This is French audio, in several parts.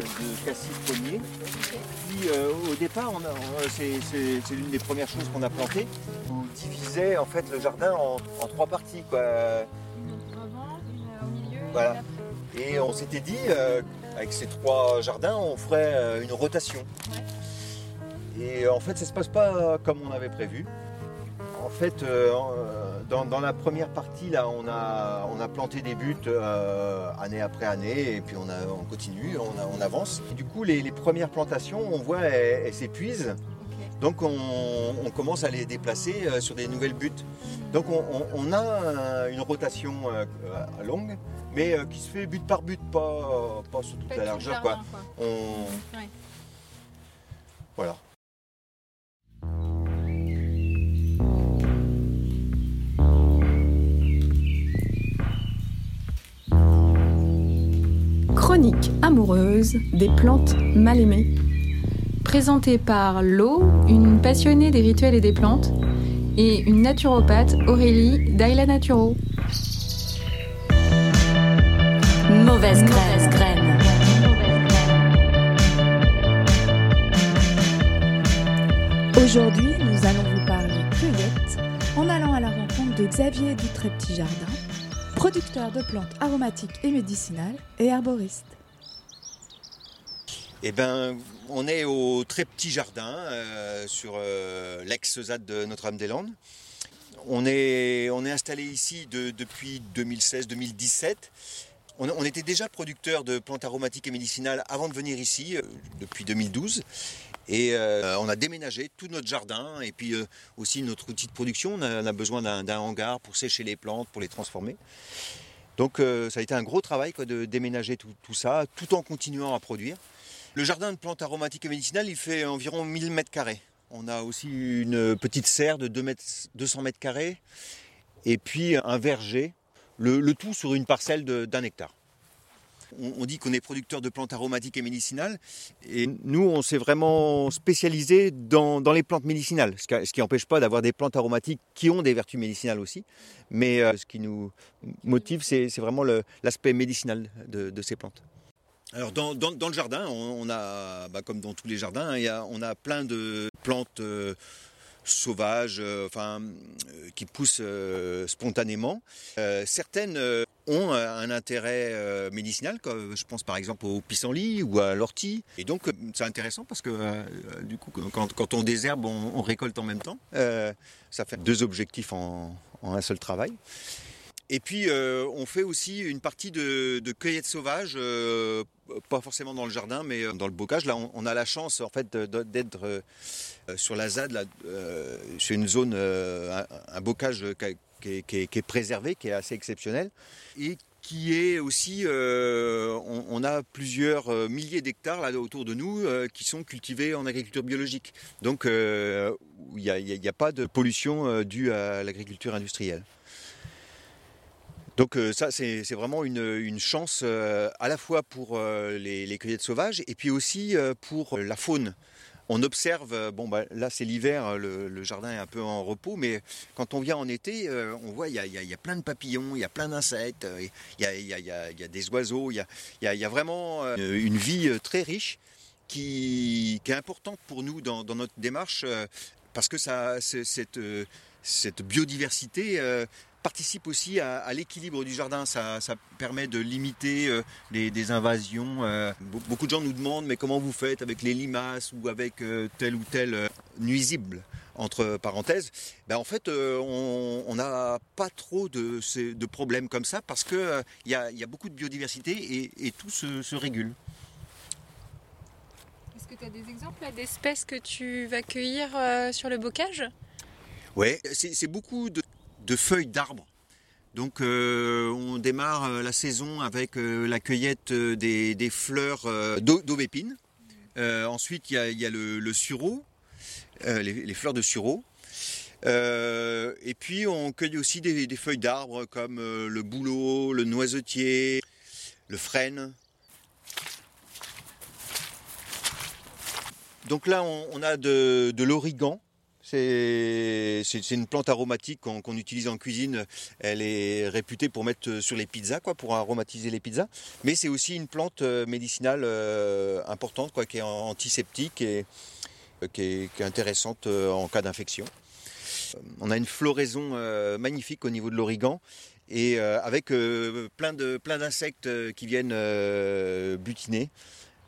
avec le cassis pommier qui, au départ, c'est l'une des premières choses qu'on a plantées. On divisait en fait le jardin en trois parties, quoi. Une devant, une au milieu, voilà. Et on s'était dit, avec ces trois jardins, on ferait une rotation. Ouais. Et en fait, ça ne se passe pas comme on avait prévu. En fait, dans la première partie, là, on a planté des buttes année après année, et puis on continue, on avance. Et du coup, les premières plantations, on voit, elles s'épuisent. Okay. Donc, on commence à les déplacer sur des nouvelles buttes. Donc, on a une rotation longue, mais qui se fait but par but, pas sur toute la largeur, quoi. Ouais. Voilà. Chronique amoureuse des plantes mal aimées. Présentée par Lo, une passionnée des rituels et des plantes, et une naturopathe, Aurélie Daila Naturo. Mauvaise graine. Aujourd'hui, nous allons vous parler cueillette en allant à la rencontre de Xavier du Très Petit Jardin, producteur de plantes aromatiques et médicinales et herboriste. Eh ben, on est au Très Petit Jardin, sur l'ex-ZAD de Notre-Dame-des-Landes. On est installé ici depuis 2016-2017. On était déjà producteur de plantes aromatiques et médicinales avant de venir ici, depuis 2012. Et on a déménagé tout notre jardin et puis aussi notre outil de production. On a besoin d'un hangar pour sécher les plantes, pour les transformer. Donc ça a été un gros travail, quoi, de déménager tout ça, tout en continuant à produire. Le jardin de plantes aromatiques et médicinales, il fait environ 1000 m². On a aussi une petite serre de 200 m² et puis un verger, le tout sur une parcelle d'un hectare. On dit qu'on est producteur de plantes aromatiques et médicinales, et nous on s'est vraiment spécialisé dans les plantes médicinales, ce qui n'empêche pas d'avoir des plantes aromatiques qui ont des vertus médicinales aussi, mais ce qui nous motive, c'est vraiment l'aspect médicinal de ces plantes. Alors dans le jardin, on a, comme dans tous les jardins, on a plein de plantes sauvages, qui poussent spontanément. Certaines ont un intérêt médicinal, comme je pense par exemple au pissenlit ou à l'ortie. Et donc c'est intéressant parce que du coup, quand on désherbe, on récolte en même temps. Ça fait deux objectifs en un seul travail. Et puis on fait aussi une partie de cueillette sauvage, pas forcément dans le jardin, mais dans le bocage. Là, on a la chance en fait d'être sur la ZAD, là, sur une zone, un bocage qui est préservé, qui est assez exceptionnel, et qui est aussi, on a plusieurs milliers d'hectares là autour de nous qui sont cultivés en agriculture biologique. Donc il n'y a pas de pollution due à l'agriculture industrielle. Donc ça, c'est vraiment une chance à la fois pour les cueillettes sauvages et puis aussi pour la faune. On observe, là c'est l'hiver, le jardin est un peu en repos, mais quand on vient en été, on voit il y a plein de papillons, il y a plein d'insectes, il y a des oiseaux, il y a vraiment une vie très riche qui est importante pour nous dans notre démarche, parce que cette biodiversité participe aussi à l'équilibre du jardin. Ça permet de limiter des invasions. Beaucoup de gens nous demandent, mais comment vous faites avec les limaces ou avec tel ou tel nuisible, entre parenthèses. En fait, on n'a pas trop de problèmes comme ça parce qu'il y a beaucoup de biodiversité et tout se régule. Est-ce que tu as des exemples d'espèces que tu vas cueillir sur le bocage ? Oui, c'est beaucoup de feuilles d'arbres. Donc on démarre la saison avec la cueillette des fleurs d'aubépine. Ensuite il y a le sureau, les fleurs de sureau. Et puis on cueille aussi des feuilles d'arbres comme le bouleau, le noisetier, le frêne. Donc là on a de l'origan. C'est une plante aromatique qu'on utilise en cuisine. Elle est réputée pour mettre sur les pizzas, quoi, pour aromatiser les pizzas. Mais c'est aussi une plante médicinale importante, quoi, qui est antiseptique et qui est intéressante en cas d'infection. On a une floraison magnifique au niveau de l'origan et avec plein d'insectes qui viennent butiner.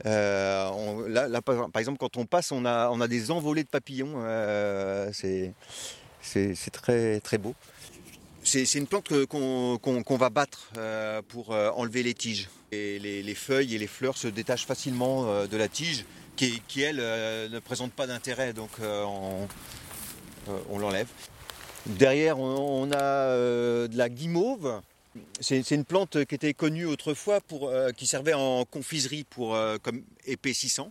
Là, par exemple, quand on passe, on a des envolées de papillons. C'est très, très beau. C'est une plante qu'on va battre pour enlever les tiges. Et les feuilles et les fleurs se détachent facilement de la tige qui elle, ne présente pas d'intérêt. Donc, on l'enlève. Derrière, on a de la guimauve. C'est une plante qui était connue autrefois qui servait en confiserie comme épaississant.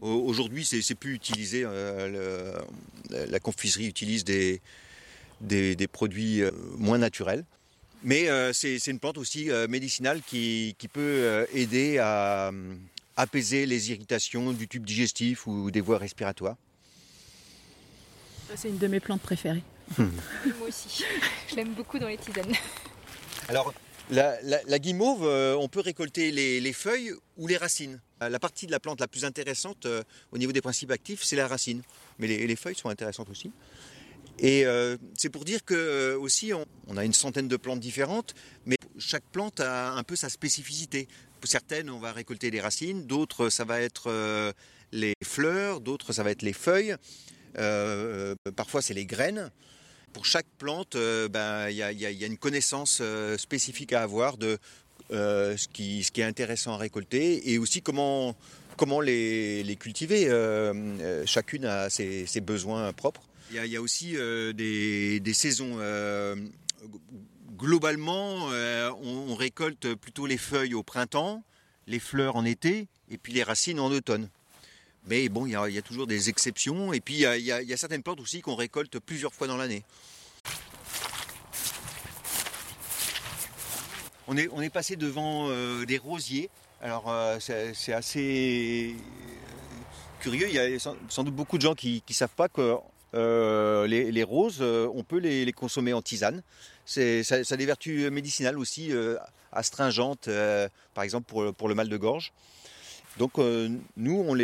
Aujourd'hui, c'est plus utilisé. La confiserie utilise des produits moins naturels. Mais c'est une plante aussi médicinale qui peut aider à apaiser les irritations du tube digestif ou des voies respiratoires. C'est une de mes plantes préférées. Moi aussi. Je l'aime beaucoup dans les tisanes. Alors, la guimauve, on peut récolter les feuilles ou les racines. La partie de la plante la plus intéressante au niveau des principes actifs, c'est la racine. Mais les feuilles sont intéressantes aussi. Et c'est pour dire que aussi, on a une centaine de plantes différentes, mais chaque plante a un peu sa spécificité. Pour certaines, on va récolter les racines, d'autres, ça va être les fleurs, d'autres, ça va être les feuilles. Parfois, c'est les graines. Pour chaque plante, y a une connaissance spécifique à avoir de ce qui est intéressant à récolter et aussi comment les cultiver. Chacune a ses besoins propres. Il y a aussi des saisons. Globalement, on récolte plutôt les feuilles au printemps, les fleurs en été et puis les racines en automne. Mais bon, il y a toujours des exceptions. Et puis, il y a certaines plantes aussi qu'on récolte plusieurs fois dans l'année. On est passé devant des rosiers. Alors, c'est assez curieux. Il y a sans doute beaucoup de gens qui ne savent pas que les roses, on peut les consommer en tisane. Ça a des vertus médicinales aussi, astringentes, par exemple pour le mal de gorge. Donc nous,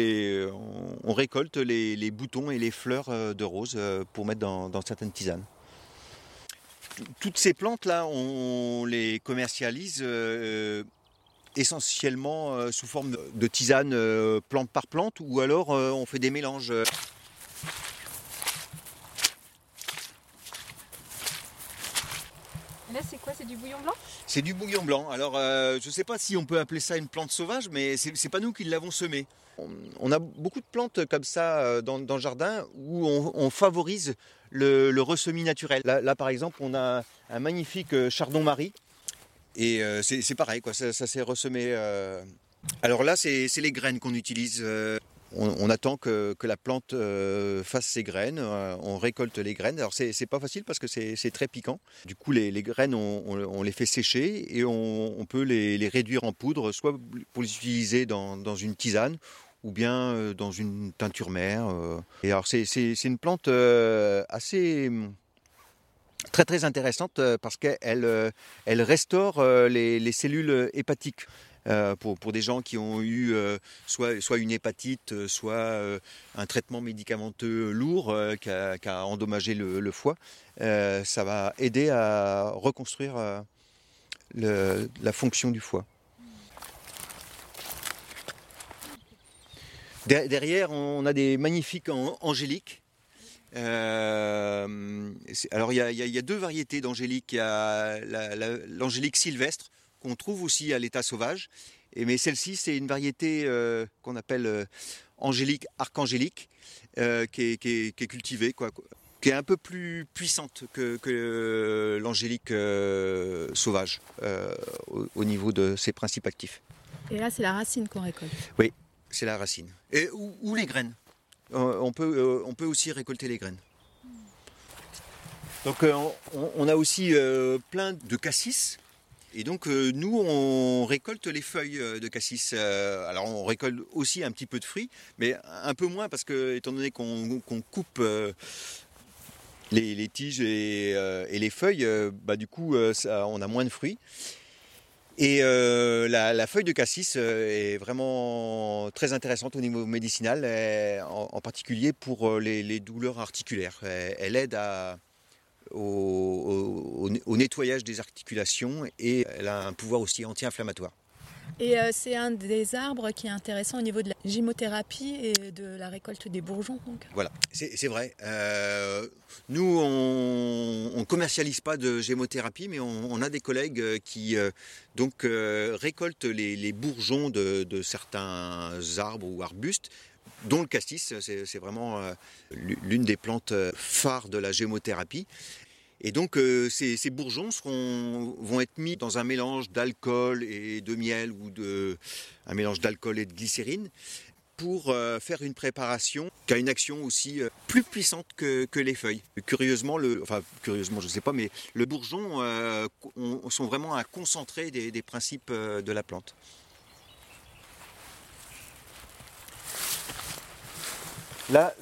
on récolte les boutons et les fleurs de rose pour mettre dans certaines tisanes. Toutes ces plantes-là, on les commercialise essentiellement sous forme de tisanes plante par plante ou alors on fait des mélanges. Là, c'est quoi? C'est du bouillon blanc? C'est du bouillon blanc. Alors, je ne sais pas si on peut appeler ça une plante sauvage, mais ce n'est pas nous qui l'avons semée. On a beaucoup de plantes comme ça dans le jardin où on favorise le ressemis naturel. Là, par exemple, on a un magnifique chardon-marie. Et c'est pareil, quoi, ça s'est ressemé. Alors là, c'est les graines qu'on utilise. On attend que la plante fasse ses graines, on récolte les graines. Alors c'est pas facile parce que c'est très piquant. Du coup les graines, on les fait sécher et on peut les réduire en poudre, soit pour les utiliser dans une tisane ou bien dans une teinture mère. Et alors c'est une plante assez très très intéressante parce qu'elle restaure les cellules hépatiques. Pour des gens qui ont eu soit une hépatite, soit un traitement médicamenteux lourd qui a endommagé le foie, ça va aider à reconstruire la fonction du foie. Derrière, on a des magnifiques angéliques. Alors il y a deux variétés d'angéliques. Il y a l'angélique sylvestre, qu'on trouve aussi à l'état sauvage, mais celle-ci c'est une variété qu'on appelle angélique archangélique qui est cultivée, quoi, qui est un peu plus puissante que l'angélique sauvage au niveau de ses principes actifs. Et là c'est la racine qu'on récolte? Oui, c'est la racine. Et, ou les graines, on peut aussi récolter les graines. Donc on a aussi plein de cassis. Et donc nous, on récolte les feuilles de cassis. Alors on récolte aussi un petit peu de fruits, mais un peu moins parce que étant donné qu'on coupe les tiges et les feuilles, du coup, ça, on a moins de fruits. Et la feuille de cassis est vraiment très intéressante au niveau médicinal, en particulier pour les douleurs articulaires. Elle aide au nettoyage des articulations et elle a un pouvoir aussi anti-inflammatoire. Et c'est un des arbres qui est intéressant au niveau de la gymnothérapie et de la récolte des bourgeons. Donc. Voilà, c'est vrai. Nous, on ne commercialise pas de gymnothérapie, mais on a des collègues qui récoltent les bourgeons de certains arbres ou arbustes, dont le cassis. C'est vraiment l'une des plantes phares de la gymnothérapie. Et donc ces bourgeons vont être mis dans un mélange d'alcool et de miel ou un mélange d'alcool et de glycérine pour faire une préparation qui a une action aussi plus puissante que les feuilles. Curieusement, je ne sais pas, mais le bourgeon sont vraiment un concentré des principes de la plante. Là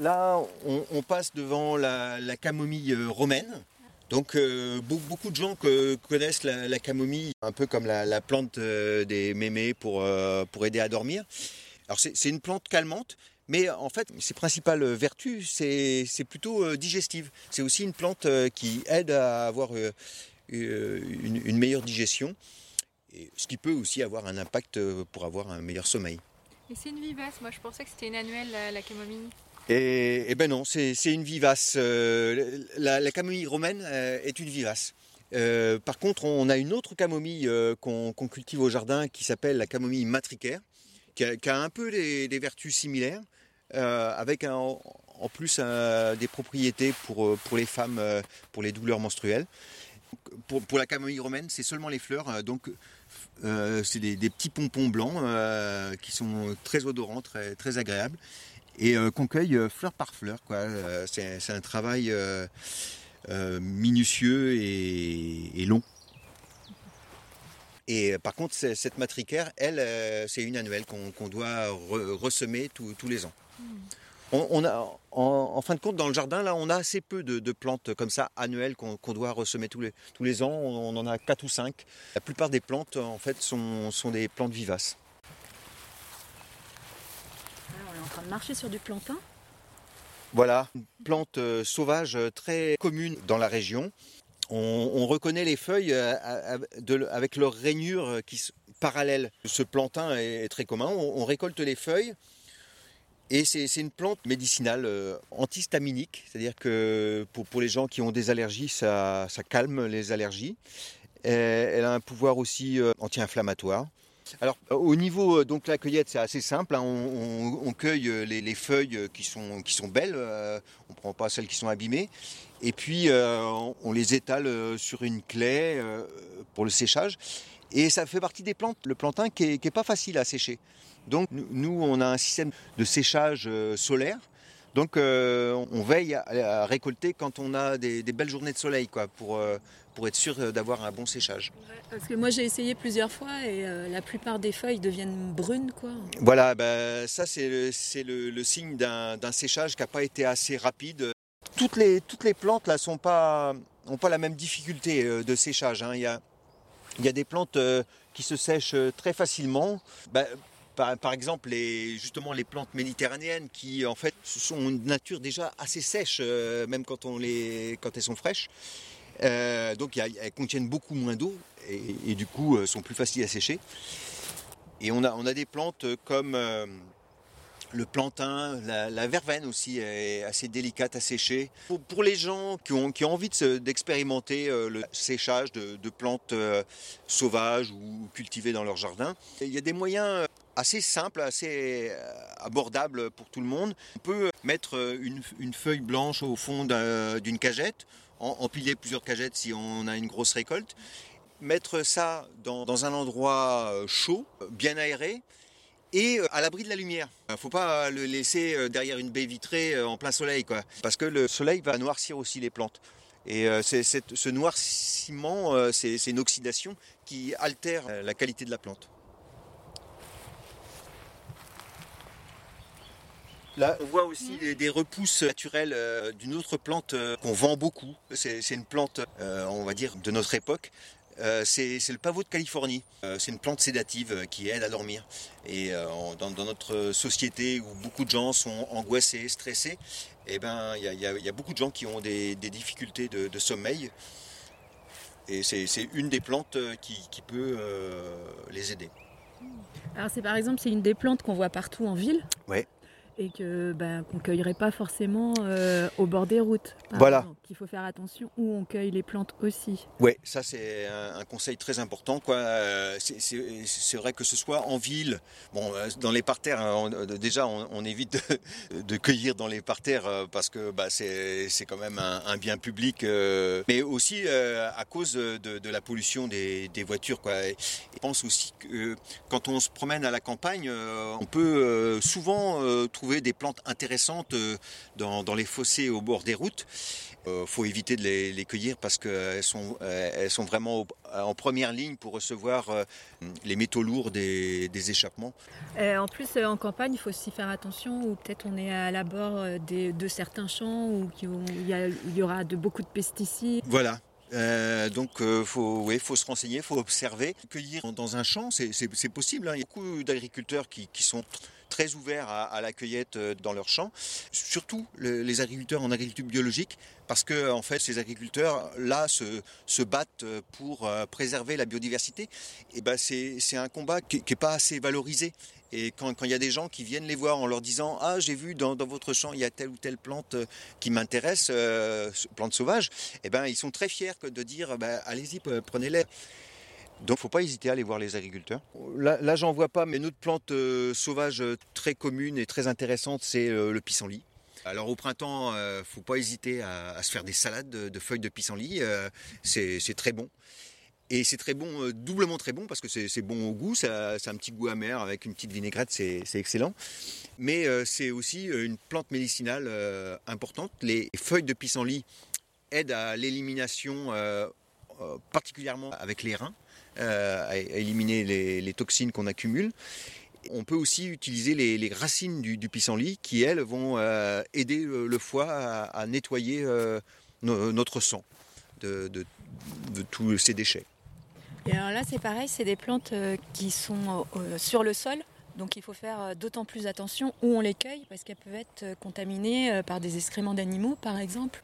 on passe devant la camomille romaine. Donc beaucoup de gens connaissent la camomille, un peu comme la plante des mémés pour aider à dormir. Alors c'est une plante calmante, mais en fait ses principales vertus, c'est plutôt digestive. C'est aussi une plante qui aide à avoir une meilleure digestion, et ce qui peut aussi avoir un impact pour avoir un meilleur sommeil. Et c'est une vivace, moi je pensais que c'était une annuelle la camomille. Et ben non, c'est une vivace. La camomille romaine est une vivace. Par contre, on a une autre camomille qu'on cultive au jardin qui s'appelle la camomille matricaire, qui a un peu des vertus similaires, avec en plus des propriétés pour les femmes, pour les douleurs menstruelles. Pour la camomille romaine, c'est seulement les fleurs, c'est des petits pompons blancs qui sont très odorants, très, très agréables. Et qu'on cueille fleur par fleur, quoi. C'est un travail minutieux et long. Et par contre, cette matricaire, elle, c'est une annuelle qu'on doit ressemer tous les ans. On a, en fin de compte, dans le jardin, là, on a assez peu de plantes comme ça annuelles qu'on doit ressemer tous les ans. On en a 4 ou 5. La plupart des plantes, en fait, sont des plantes vivaces. En train de marcher sur du plantain. Voilà, une plante sauvage très commune dans la région. On reconnaît les feuilles avec leurs rainures parallèles. Ce plantain est très commun. On récolte les feuilles et c'est une plante médicinale antihistaminique. C'est-à-dire que pour les gens qui ont des allergies, ça calme les allergies. Et elle a un pouvoir aussi anti-inflammatoire. Alors au niveau de la cueillette, c'est assez simple, hein. On cueille les feuilles qui sont belles, on ne prend pas celles qui sont abîmées, et puis on les étale sur une clé pour le séchage. Et ça fait partie des plantes, le plantain qui est pas facile à sécher. Donc nous, on a un système de séchage solaire, donc on veille à récolter quand on a des belles journées de soleil, quoi, pour être sûr d'avoir un bon séchage. Ouais, parce que moi j'ai essayé plusieurs fois et la plupart des feuilles deviennent brunes, quoi. Voilà, ça c'est le signe d'un séchage qui n'a pas été assez rapide. Toutes les plantes là n'ont pas la même difficulté de séchage, hein. Il y a des plantes qui se sèchent très facilement. Par exemple, les plantes méditerranéennes qui, en fait, sont une nature déjà assez sèche, même quand elles sont fraîches. Donc, elles contiennent beaucoup moins d'eau et du coup, sont plus faciles à sécher. Et on a des plantes comme le plantain, la verveine aussi est assez délicate à sécher. Pour les gens qui ont envie d'expérimenter le séchage de plantes sauvages ou cultivées dans leur jardin, il y a des moyens assez simple, assez abordable pour tout le monde. On peut mettre une feuille blanche au fond d'une cagette, empiler plusieurs cagettes si on a une grosse récolte, mettre ça dans un endroit chaud, bien aéré et à l'abri de la lumière. Il ne faut pas le laisser derrière une baie vitrée en plein soleil, quoi, parce que le soleil va noircir aussi les plantes. Et ce noircissement, c'est une oxydation qui altère la qualité de la plante. Là, on voit aussi des repousses naturelles d'une autre plante qu'on vend beaucoup. C'est une plante, on va dire, de notre époque. C'est le pavot de Californie. C'est une plante sédative qui aide à dormir. Et dans notre société où beaucoup de gens sont angoissés, stressés, eh ben, y a beaucoup de gens qui ont des difficultés de sommeil. Et c'est une des plantes qui peut les aider. Alors c'est une des plantes qu'on voit partout en ville. Ouais. Et qu'on ne cueillerait pas forcément au bord des routes. Voilà. Donc, il faut faire attention où on cueille les plantes aussi. Oui, ça c'est un conseil très important, quoi. C'est vrai que ce soit en ville, dans les parterres, on évite de cueillir dans les parterres parce que c'est quand même un bien public, mais aussi à cause de la pollution des voitures, quoi. Et je pense aussi que quand on se promène à la campagne, on peut souvent trouver des plantes intéressantes dans les fossés au bord des routes. Faut éviter de les cueillir parce qu'elles sont vraiment en première ligne pour recevoir les métaux lourds des échappements. En plus, en campagne, il faut aussi faire attention où peut-être on est à l'abord de certains champs où il y aura beaucoup de pesticides. Voilà. Donc faut se renseigner, il faut observer. Cueillir dans un champ, c'est possible, hein. Il y a beaucoup d'agriculteurs qui sont très ouverts à la cueillette dans leurs champs, surtout les agriculteurs en agriculture biologique, parce que en fait ces agriculteurs là se battent pour préserver la biodiversité. Et c'est un combat qui n'est pas assez valorisé. Et quand il y a des gens qui viennent les voir en leur disant « Ah, j'ai vu dans votre champ, il y a telle ou telle plante qui m'intéresse, plante sauvage », eh ben, ils sont très fiers de dire « Allez-y, prenez-les ». Donc, il ne faut pas hésiter à aller voir les agriculteurs. Là j'en vois pas, mais une autre plante sauvage très commune et très intéressante, c'est le pissenlit. Alors au printemps, faut pas hésiter à se faire des salades de feuilles de pissenlit, c'est très bon. Et c'est très bon, doublement très bon, parce que c'est bon au goût, ça a un petit goût amer avec une petite vinaigrette, c'est excellent. Mais c'est aussi une plante médicinale importante. Les feuilles de pissenlit aident à l'élimination, particulièrement avec les reins, à éliminer les toxines qu'on accumule. On peut aussi utiliser les racines du pissenlit qui, elles, vont aider le foie à nettoyer notre sang de tous ces déchets. Et alors là, c'est pareil, c'est des plantes qui sont sur le sol, donc il faut faire d'autant plus attention où on les cueille, parce qu'elles peuvent être contaminées par des excréments d'animaux, par exemple.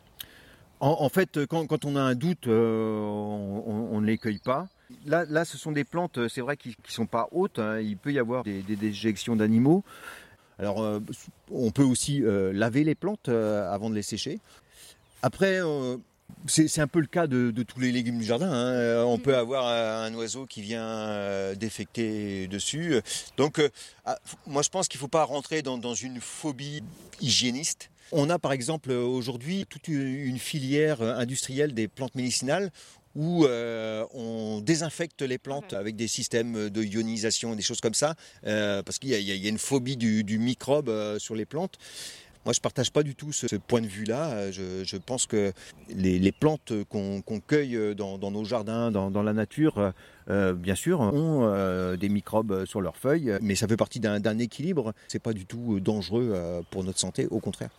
En fait, quand on a un doute, on ne les cueille pas. Là, ce sont des plantes, c'est vrai, qui ne sont pas hautes, hein. Il peut y avoir des déjections d'animaux. Alors, on peut aussi laver les plantes avant de les sécher. Après... C'est un peu le cas de tous les légumes du jardin, hein. On peut avoir un oiseau qui vient défecter dessus. Donc, moi, je pense qu'il ne faut pas rentrer dans une phobie hygiéniste. On a, par exemple, aujourd'hui, toute une filière industrielle des plantes médicinales où on désinfecte les plantes avec des systèmes de ionisation et des choses comme ça, parce qu'il y a une phobie du microbe sur les plantes. Moi, je ne partage pas du tout ce point de vue-là. Je pense que les plantes qu'on cueille dans nos jardins, dans la nature, bien sûr, ont des microbes sur leurs feuilles, mais ça fait partie d'un équilibre. Ce n'est pas du tout dangereux pour notre santé, au contraire.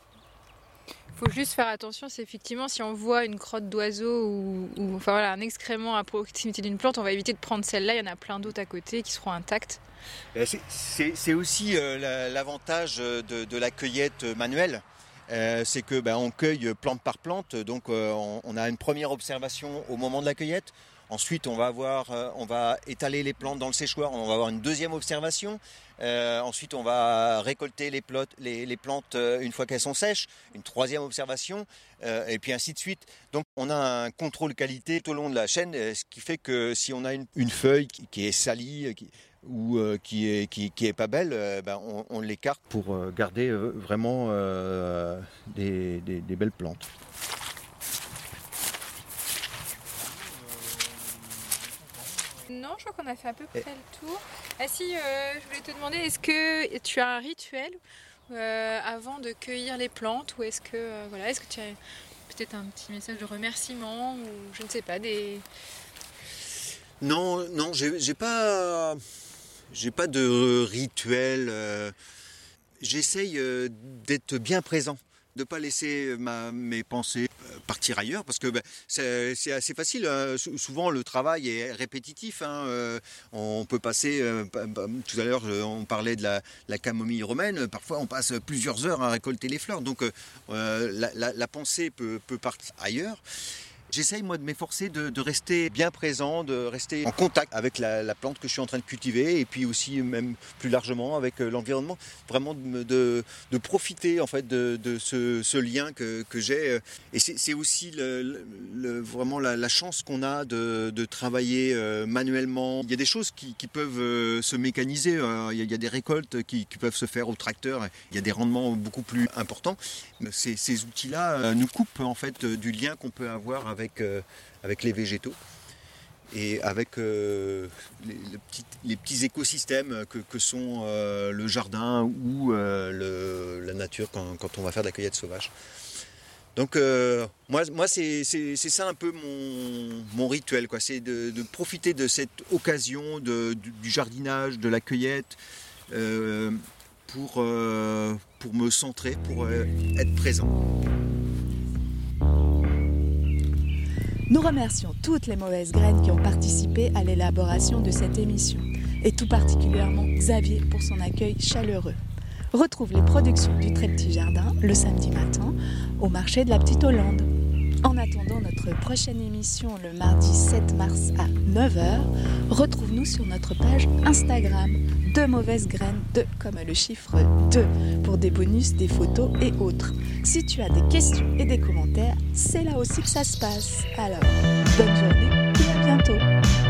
Il faut juste faire attention, c'est effectivement si on voit une crotte d'oiseau ou un excrément à proximité d'une plante, on va éviter de prendre celle-là, il y en a plein d'autres à côté qui seront intactes. C'est aussi l'avantage de la cueillette manuelle, c'est que on cueille plante par plante, donc on a une première observation au moment de la cueillette. Ensuite, on va étaler les plantes dans le séchoir, on va avoir une deuxième observation. Ensuite, on va récolter les plantes une fois qu'elles sont sèches, une troisième observation, et puis ainsi de suite. Donc, on a un contrôle qualité tout au long de la chaîne, ce qui fait que si on a une feuille qui est salie ou qui est pas belle, on l'écarte pour garder vraiment des belles plantes. Non, je crois qu'on a fait à peu près le tour. Ah si, je voulais te demander, est-ce que tu as un rituel avant de cueillir les plantes, ou est-ce que tu as peut-être un petit message de remerciement, ou je ne sais pas, des... Non, j'ai pas de rituel. j'essaye d'être bien présent, de ne pas laisser mes pensées partir ailleurs, parce que c'est assez facile. Souvent, le travail est répétitif. On peut passer, tout à l'heure, on parlait de la camomille romaine. Parfois, on passe plusieurs heures à récolter les fleurs. Donc, la pensée peut partir ailleurs. J'essaye, moi, de m'efforcer de rester bien présent, de rester en contact avec la plante que je suis en train de cultiver, et puis aussi, même plus largement, avec l'environnement. Vraiment de profiter, en fait, de ce lien que j'ai. Et c'est aussi vraiment la chance qu'on a de travailler manuellement. Il y a des choses qui peuvent se mécaniser. Il y a des récoltes qui peuvent se faire au tracteur. Il y a des rendements beaucoup plus importants. Ces outils-là nous coupent, en fait, du lien qu'on peut avoir avec les végétaux et avec les petits écosystèmes que sont le jardin ou la nature quand on va faire de la cueillette sauvage. Donc moi c'est ça un peu mon rituel, quoi. C'est de profiter de cette occasion du jardinage, de la cueillette pour me centrer, pour être présent. Nous remercions toutes les mauvaises graines qui ont participé à l'élaboration de cette émission, et tout particulièrement Xavier pour son accueil chaleureux. Retrouve les productions du Très Petit Jardin le samedi matin au marché de la Petite Hollande. En attendant notre prochaine émission le mardi 7 mars à 9h, retrouve-nous sur notre page Instagram 2mauvaisegraine2 comme le chiffre 2 pour des bonus, des photos et autres. Si tu as des questions et des commentaires, c'est là aussi que ça se passe. Alors, bonne journée et à bientôt.